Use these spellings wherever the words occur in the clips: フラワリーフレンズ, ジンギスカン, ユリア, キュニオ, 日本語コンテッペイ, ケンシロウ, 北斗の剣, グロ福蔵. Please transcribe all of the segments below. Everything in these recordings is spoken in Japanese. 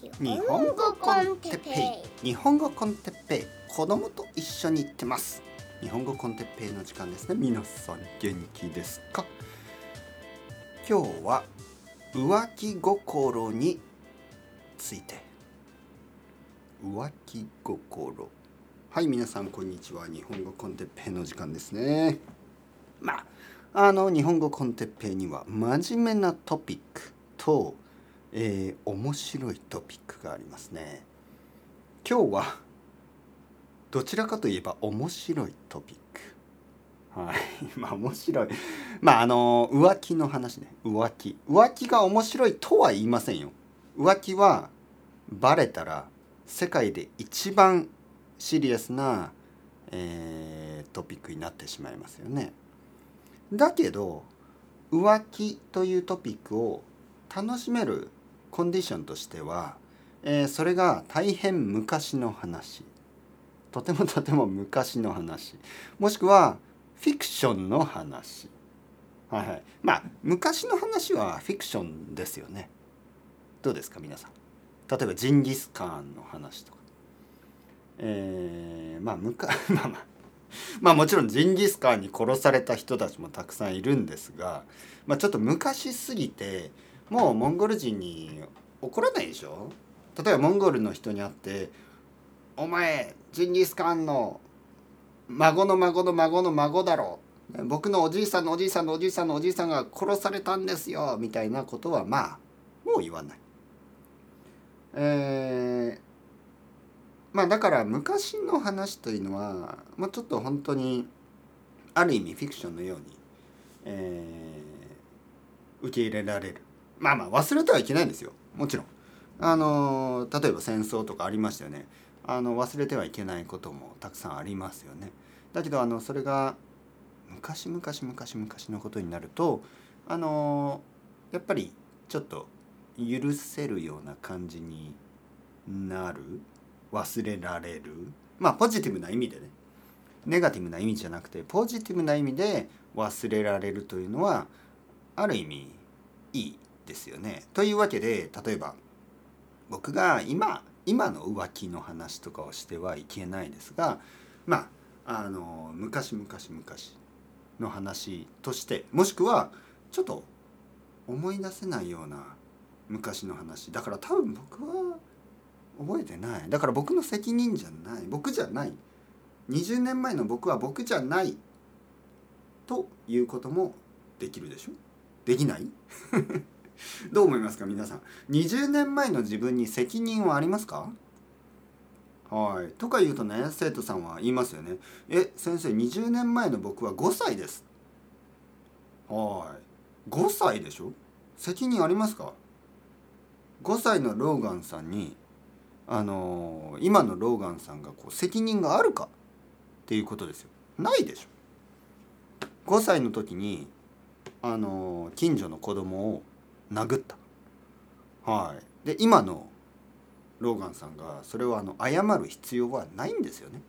日本語コンテッペイ、日本語コンテッペイ、子供と一緒に行ってます。日本語コンテッペイの時間ですね。皆さん元気ですか？今日は浮気心について。浮気心、はい、皆さんこんにちは。日本語コンテッペイの時間ですね。まあ、日本語コンテッペイには真面目なトピックと面白いトピックがありますね。今日はどちらかといえば面白いトピック、はいまあ面白い、まあ浮気の話ね。浮気が面白いとは言いませんよ。浮気はバレたら世界で一番シリアスな、トピックになってしまいますよね。だけど浮気というトピックを楽しめるコンディションとしては、それが大変昔の話、とても昔の話、もしくはフィクションの話、はいはい、まあ昔の話はフィクションですよね。どうですか皆さん。例えばジンギスカンの話とか、まあもちろんジンギスカンに殺された人たちもたくさんいるんですが、まあ、ちょっと昔すぎてもうモンゴル人に怒らないでしょ。例えばモンゴルの人に会って「お前ジンギスカンの孫の孫の孫の孫だろ、僕のおじいさんのおじいさんのおじいさんのおじいさんが殺されたんですよ」みたいなことはまあもう言わない。まあだから昔の話というのは、まあ、ちょっと本当にある意味フィクションのように、受け入れられる。まあ忘れてはいけないんですよ、もちろん。例えば戦争とかありましたよね。忘れてはいけないこともたくさんありますよね。だけどそれが昔のことになるとやっぱりちょっと許せるような感じになる、忘れられる。まあポジティブな意味でね、ネガティブな意味じゃなくてポジティブな意味で忘れられるというのはある意味いいですよね。というわけで、例えば僕が今の浮気の話とかをしてはいけないですが、まあ昔の話として、もしくはちょっと思い出せないような昔の話だから多分僕は覚えてない、だから僕の責任じゃない、僕じゃない、20年前の僕は僕じゃないということもできるでしょ、できないどう思いますか皆さん。20年前の自分に責任はありますか？はい。とか言うとね、生徒さんは言いますよね。先生、20年前の僕は5歳です。はい。5歳でしょ？責任ありますか？5歳のローガンさんに、今のローガンさんがこう責任があるかっていうことですよ。ないでしょ。5歳の時に、近所の子供を殴った、はい、で今のローガンさんがそれを謝る必要はないんですよね。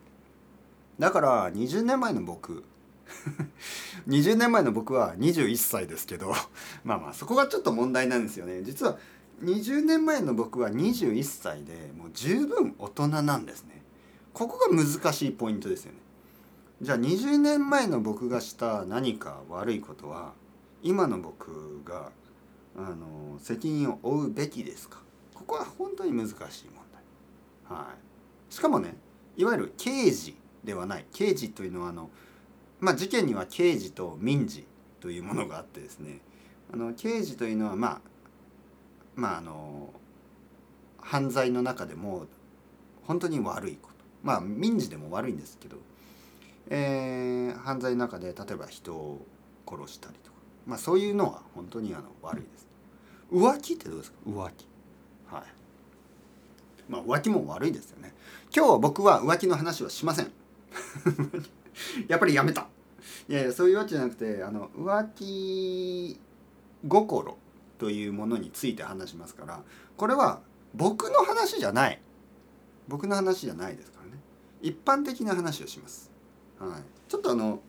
だから20年前の僕は21歳ですけどまあそこがちょっと問題なんですよね。実は20年前の僕は21歳でもう十分大人なんですね。ここが難しいポイントですよね。じゃあ20年前の僕がした何か悪いことは今の僕が責任を負うべきですか？ここは本当に難しい問題、はい、しかもね、いわゆる刑事ではない。刑事というのは事件には刑事と民事というものがあってですね、刑事というのは犯罪の中でも本当に悪いこと、まあ民事でも悪いんですけど、犯罪の中で例えば人を殺したりとか、まあそういうのは本当に悪いです。浮気ってどうですか？浮気、はい、まあ浮気も悪いですよね。今日は僕は浮気の話はしませんやっぱりやめた。いやそういうわけじゃなくて、浮気心というものについて話しますから、これは僕の話じゃないですからね。一般的な話をします、はい、ちょっと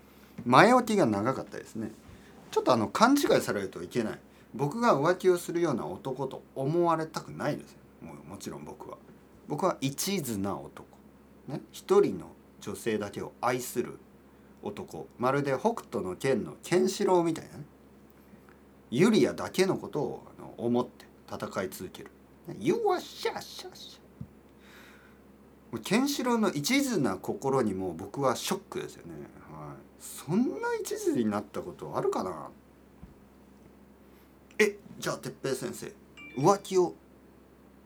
前置きが長かったですね。ちょっと勘違いされるといけない。僕が浮気をするような男と思われたくないですよ。もちろん僕は一途な男、ね、一人の女性だけを愛する男、まるで北斗の剣のケンシロウみたいなね、ユリアだけのことを思って戦い続ける。よっしゃっしゃっしゃ。ケンシロウの一途な心にも僕はショックですよね、はい、そんな一途になったことあるかな。じゃあ哲平先生、浮気を、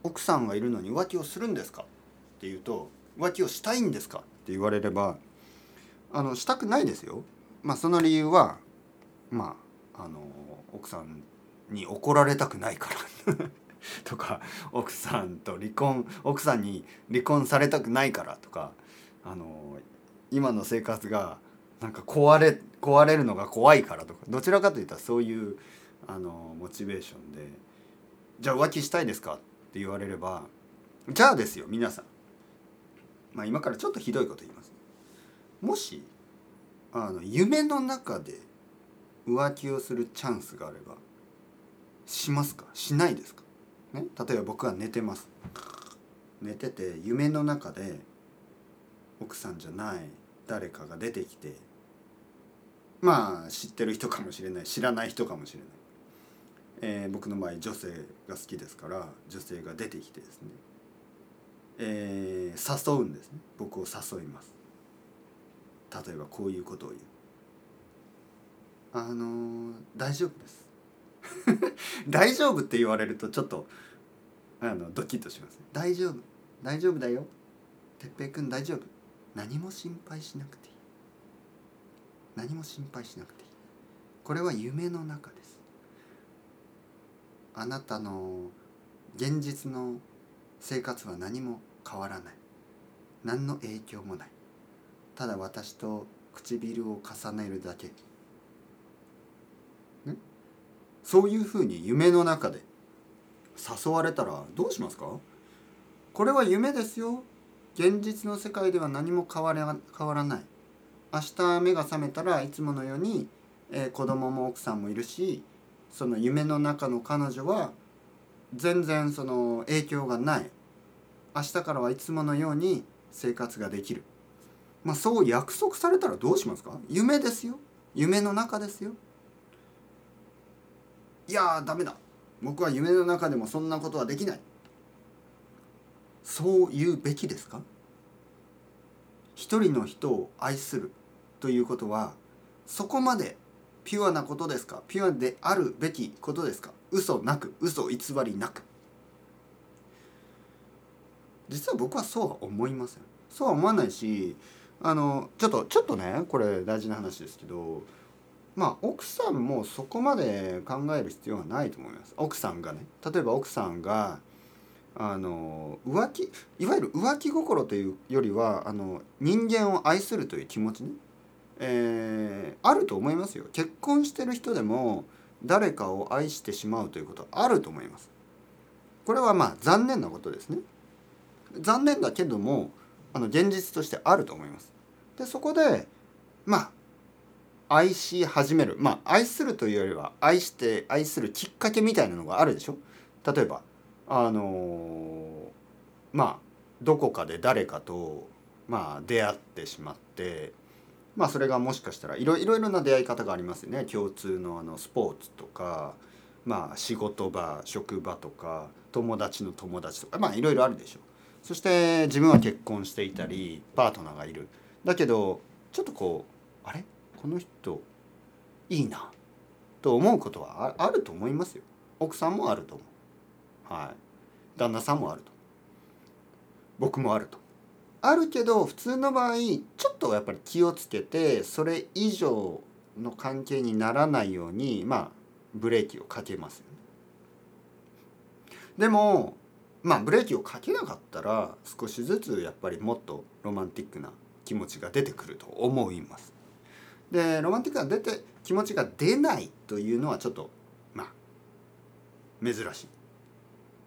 奥さんがいるのに浮気をするんですかって言うと、浮気をしたいんですかって言われれば、したくないですよ。その理由は奥さんに怒られたくないからとか、奥さんに離婚されたくないからとか、今の生活がなんか壊れるのが怖いからとか、どちらかといったらそういうモチベーションで、じゃあ浮気したいですかって言われれば、じゃあですよ皆さん、今からちょっとひどいこと言います。もし夢の中で浮気をするチャンスがあればしますかしないですか、ね、例えば僕は寝てます。寝てて夢の中で奥さんじゃない誰かが出てきて、知ってる人かもしれない、知らない人かもしれない、僕の場合女性が好きですから、女性が出てきてですね、誘うんですね。僕を誘います。例えばこういうことを言う。大丈夫です大丈夫って言われるとちょっとドキッとしますね。大丈夫だよてっぺいくん、大丈夫、何も心配しなくていい、これは夢の中です。あなたの現実の生活は何も変わらない、何の影響もない、ただ私と唇を重ねるだけ、ね、そういうふうに夢の中で誘われたらどうしますか。これは夢ですよ、現実の世界では何も変わらない、明日目が覚めたらいつものように、子供も奥さんもいるし、その夢の中の彼女は全然その影響がない、明日からはいつものように生活ができる、そう約束されたらどうしますか。夢ですよ、夢の中ですよ。いやーダメだ、僕は夢の中でもそんなことはできない、そう言うべきですか。一人の人を愛するということはそこまでピュアなことですか。ピュアであるべきことですか。嘘なく、嘘偽りなく。実は僕はそうは思いません。そうは思わないし、ちょっとね、これ大事な話ですけど、奥さんもそこまで考える必要はないと思います。奥さんがね、例えば奥さんが浮気、いわゆる浮気心というよりは人間を愛するという気持ちね、あると思いますよ。結婚してる人でも誰かを愛してしまうということはあると思います。これは残念なことですね。残念だけども現実としてあると思います。でそこで愛し始める、愛するというよりは愛するきっかけみたいなのがあるでしょ。例えばどこかで誰かと出会ってしまって、それがもしかしたらいろいろな出会い方がありますよね。共通のスポーツとか、仕事場、職場とか、友達の友達とか、いろいろあるでしょ。そして自分は結婚していたりパートナーがいる、だけどちょっとあれこの人いいなと思うことはあると思いますよ。奥さんもあると思う、はい、旦那さんもあると、僕もあると、あるけど普通の場合ちょっとやっぱり気をつけて、それ以上の関係にならないようにブレーキをかけますよね。でもブレーキをかけなかったら少しずつやっぱりもっとロマンティックな気持ちが出てくると思います。でロマンティックな気持ちが出ないというのはちょっと珍しい。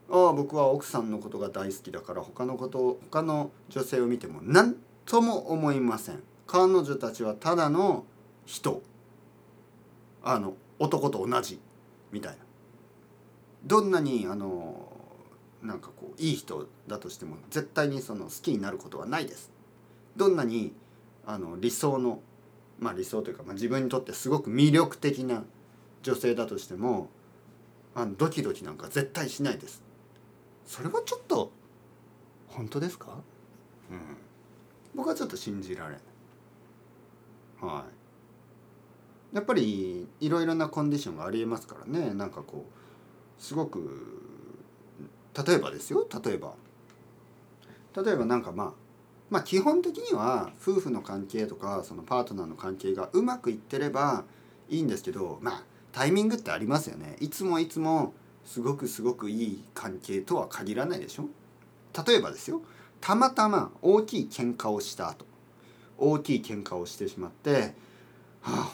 僕は奥さんのことが大好きだから他の女性を見ても何とも思いません。彼女たちはただの人、男と同じみたいな。どんなになんかこういい人だとしても絶対にその好きになることはないです。どんなに理想の、理想というか、自分にとってすごく魅力的な女性だとしてもドキドキなんか絶対しないです。それはちょっと本当ですか？僕はちょっと信じられない。やっぱりいろいろなコンディションがありえますからね。なんかこうすごく例えばなんかまあ基本的には夫婦の関係とかそのパートナーの関係がうまくいってればいいんですけど、タイミングってありますよね。いつもすごくいい関係とは限らないでしょ。例えばですよ、たまたま大きい喧嘩をしてしまって、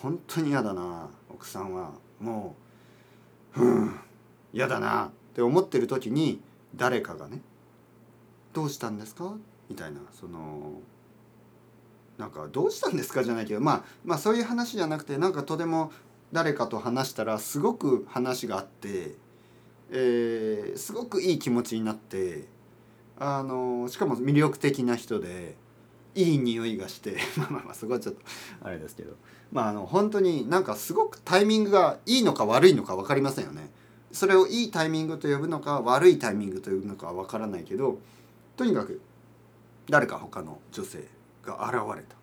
本当に嫌だな、奥さんはもう嫌だなって思ってる時に誰かがね、どうしたんですかみたいな、なんかどうしたんですかじゃないけど、まあそういう話じゃなくて、なんかとても誰かと話したらすごく話があって、すごくいい気持ちになって、しかも魅力的な人でいい匂いがしてそこはちょっとあれですけど、本当になんかすごくタイミングがいいのか悪いのか分かりませんよね。それをいいタイミングと呼ぶのか悪いタイミングと呼ぶのかは分からないけど、とにかく誰か他の女性が現れた、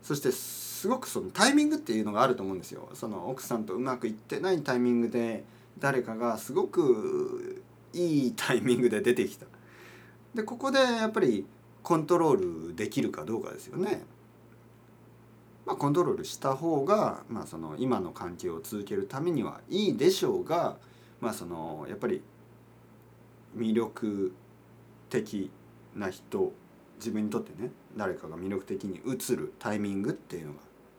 そしてすごくそのタイミングっていうのがあると思うんですよ。その奥さんとうまくいってないタイミングで誰かがすごくいいタイミングで出てきた。でここでやっぱりコントロールできるかどうかですよね。コントロールした方が、その今の関係を続けるためにはいいでしょうが、そのやっぱり魅力的な人、自分にとってね、誰かが魅力的に映るタイミングっていうの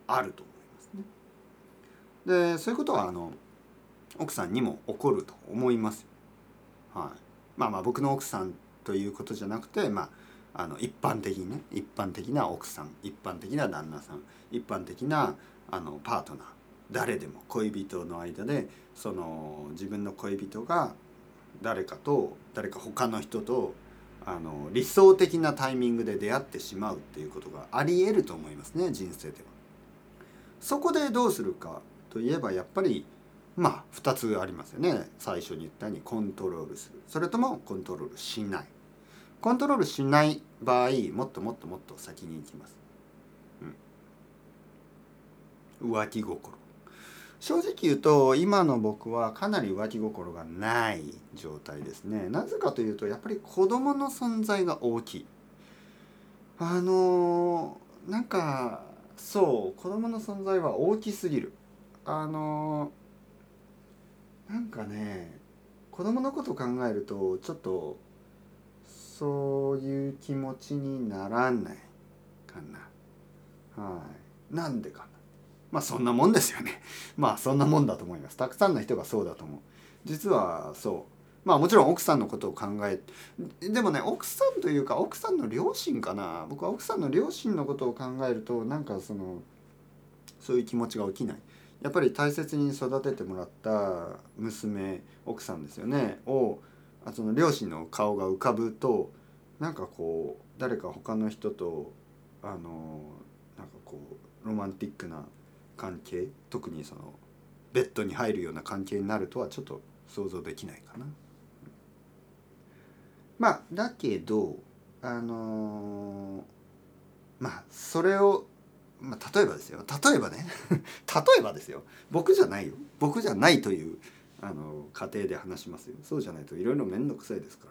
があると思いますね。でそういうことは奥さんにも起こると思いますよ。僕の奥さんということじゃなくて、一般的にね、一般的な奥さん、一般的な旦那さん、一般的なパートナー、誰でも恋人の間でその自分の恋人が誰か他の人と理想的なタイミングで出会ってしまうっていうことがありえると思いますね、人生では。そこでどうするかといえば、やっぱり2つありますよね。最初に言ったようにコントロールする、それともコントロールしない。コントロールしない場合、もっと先に行きます。浮気心。正直言うと、今の僕はかなり浮気心がない状態ですね。なぜかというと、やっぱり子供の存在が大きい。なんか、そう、子供の存在は大きすぎる。なんかね、子供のことを考えると、ちょっと、そういう気持ちにならないかな。なんでかな。そんなもんですよね。そんなもんだと思います。たくさんの人がそうだと思う。実はそう。もちろん奥さんのことを考え、でもね、奥さんというか奥さんの両親かな。僕は奥さんの両親のことを考えると、なんかそういう気持ちが起きない。やっぱり大切に育ててもらった娘、奥さんですよね。その両親の顔が浮かぶと、なんかこう誰か他の人となんかこうロマンティックな関係、特にそのベッドに入るような関係になるとはちょっと想像できないかな。だけどそれを例えばですよ、僕じゃないという家庭で話しますよ。そうじゃないといろいろ面倒くさいですか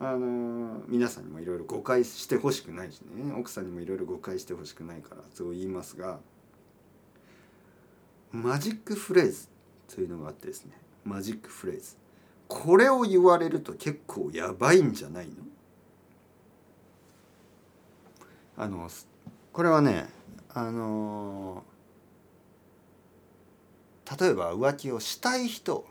ら、皆さんにもいろいろ誤解してほしくないしね、奥さんにもいろいろ誤解してほしくないからそう言いますが、マジックフレーズというのがあってですね、マジックフレーズ、これを言われると結構やばいんじゃないの？これはね、例えば浮気をしたい人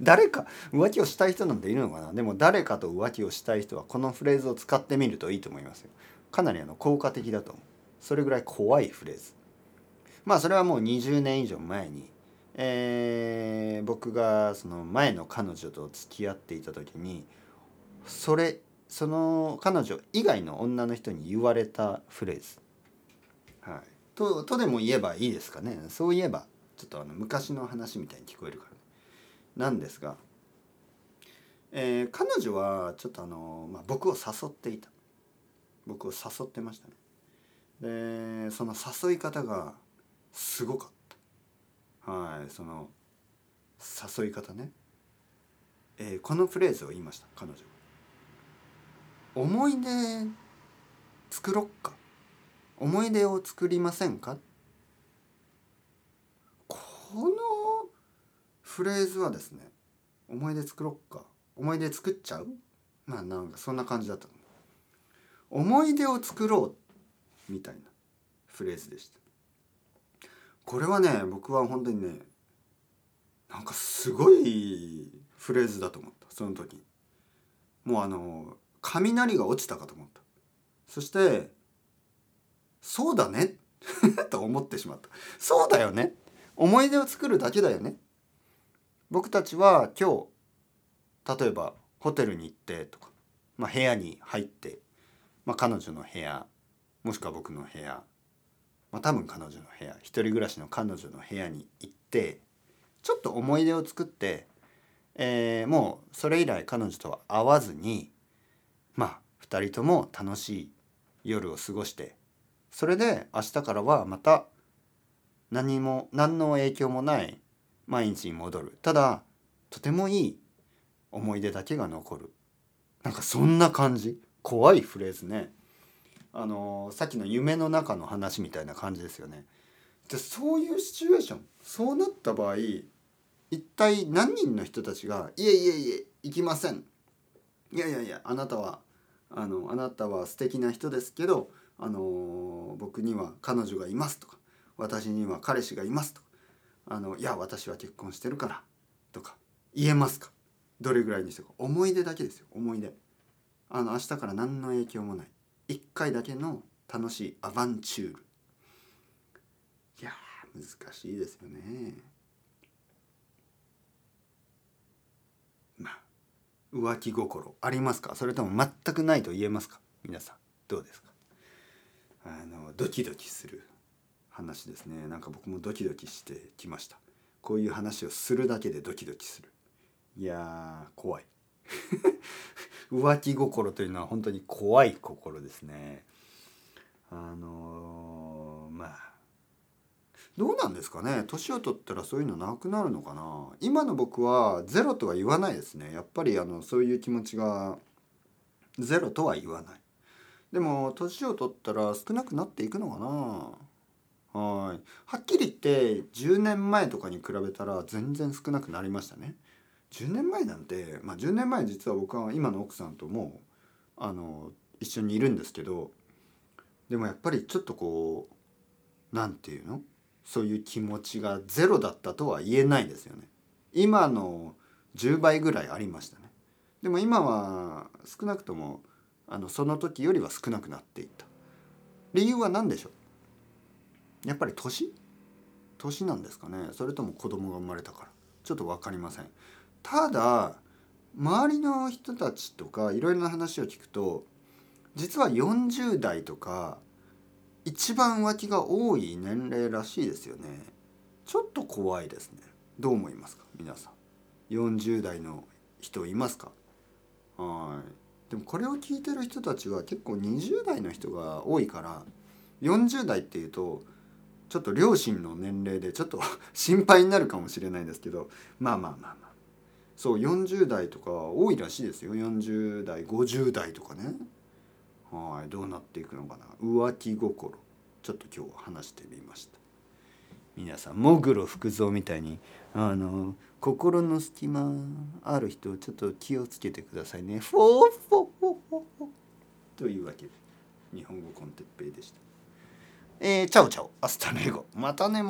誰か浮気をしたい人なんているのかな。でも誰かと浮気をしたい人はこのフレーズを使ってみるといいと思いますよ。かなり効果的だと思う。それぐらい怖いフレーズ。それはもう20年以上前に、僕がその前の彼女と付き合っていた時にその彼女以外の女の人に言われたフレーズ、はい、とでも言えばいいですかね。そういえばちょっと昔の話みたいに聞こえるから、ね、なんですが、彼女はちょっと僕を誘っていた。僕を誘ってましたね。でその誘い方がすごかった。はい、その誘い方ね、このフレーズを言いました。彼女。思い出作ろっか。思い出を作りませんか。このフレーズはですね、思い出作ろっか。思い出作っちゃう？まあなんかそんな感じだった。思い出を作ろうみたいなフレーズでした。これはね、僕は本当にね、なんかすごいフレーズだと思った。その時もう雷が落ちたかと思った。そしてそうだねと思ってしまった。そうだよね。思い出を作るだけだよね。僕たちは今日例えばホテルに行ってとか、まあ、部屋に入って、まあ、彼女の部屋もしくは僕の部屋、まあ、多分彼女の部屋、一人暮らしの彼女の部屋に行ってちょっと思い出を作って、もうそれ以来彼女とは会わずにまあ二人とも楽しい夜を過ごして、それで明日からはまた何の影響もない毎日に戻る。ただとてもいい思い出だけが残る。なんかそんな感じ。怖いフレーズね。さっきの夢の中の話みたいな感じですよね。でそういうシチュエーション、そうなった場合一体何人の人たちがいえ行きません、いやあなたは素敵な人ですけど僕には彼女がいますとか、私には彼氏がいますとか、いや私は結婚してるからとか言えますか。どれぐらいにしてか思い出だけですよ。思い出、明日から何の影響もない一回だけの楽しいアバンチュール。いや難しいですよね。まあ浮気心ありますか、それとも全くないと言えますか。皆さんどうですか。ドキドキする話ですね。なんか僕もドキドキしてきました。こういう話をするだけでドキドキする。いやー怖い浮気心というのは本当に怖い心ですね。まあどうなんですかね。年を取ったらそういうのなくなるのかな。今の僕はゼロとは言わないですね。やっぱりそういう気持ちがゼロとは言わない。でも年を取ったら少なくなっていくのかな。はい、はっきり言って10年前とかに比べたら全然少なくなりましたね。10年前なんて、まあ、10年前実は僕は今の奥さんとも一緒にいるんですけど、でもやっぱりちょっとこうなんていうの、そういう気持ちがゼロだったとは言えないですよね。今の10倍ぐらいありましたね。でも今は少なくともその時よりは少なくなっていった理由は何でしょう。やっぱり年なんですかね。それとも子供が生まれたから、ちょっと分かりません。ただ周りの人たちとかいろいろな話を聞くと、実は40代とか一番浮気が多い年齢らしいですよね。ちょっと怖いですね。どう思いますか皆さん。40代の人いますか。はい。でもこれを聞いてる人たちは結構20代の人が多いから、40代っていうとちょっと両親の年齢でちょっと心配になるかもしれないですけど、まあそう40代とか多いらしいですよ。40代50代とかね。はい、どうなっていくのかな。浮気心、ちょっと今日は話してみました。皆さんもグロ福蔵みたいに心の隙間ある人ちょっと気をつけてくださいね。フォーフォーフォーフォーフォーというわけで日本語コンテッペイでした。チャオチャオ、アスタルエゴ、またね。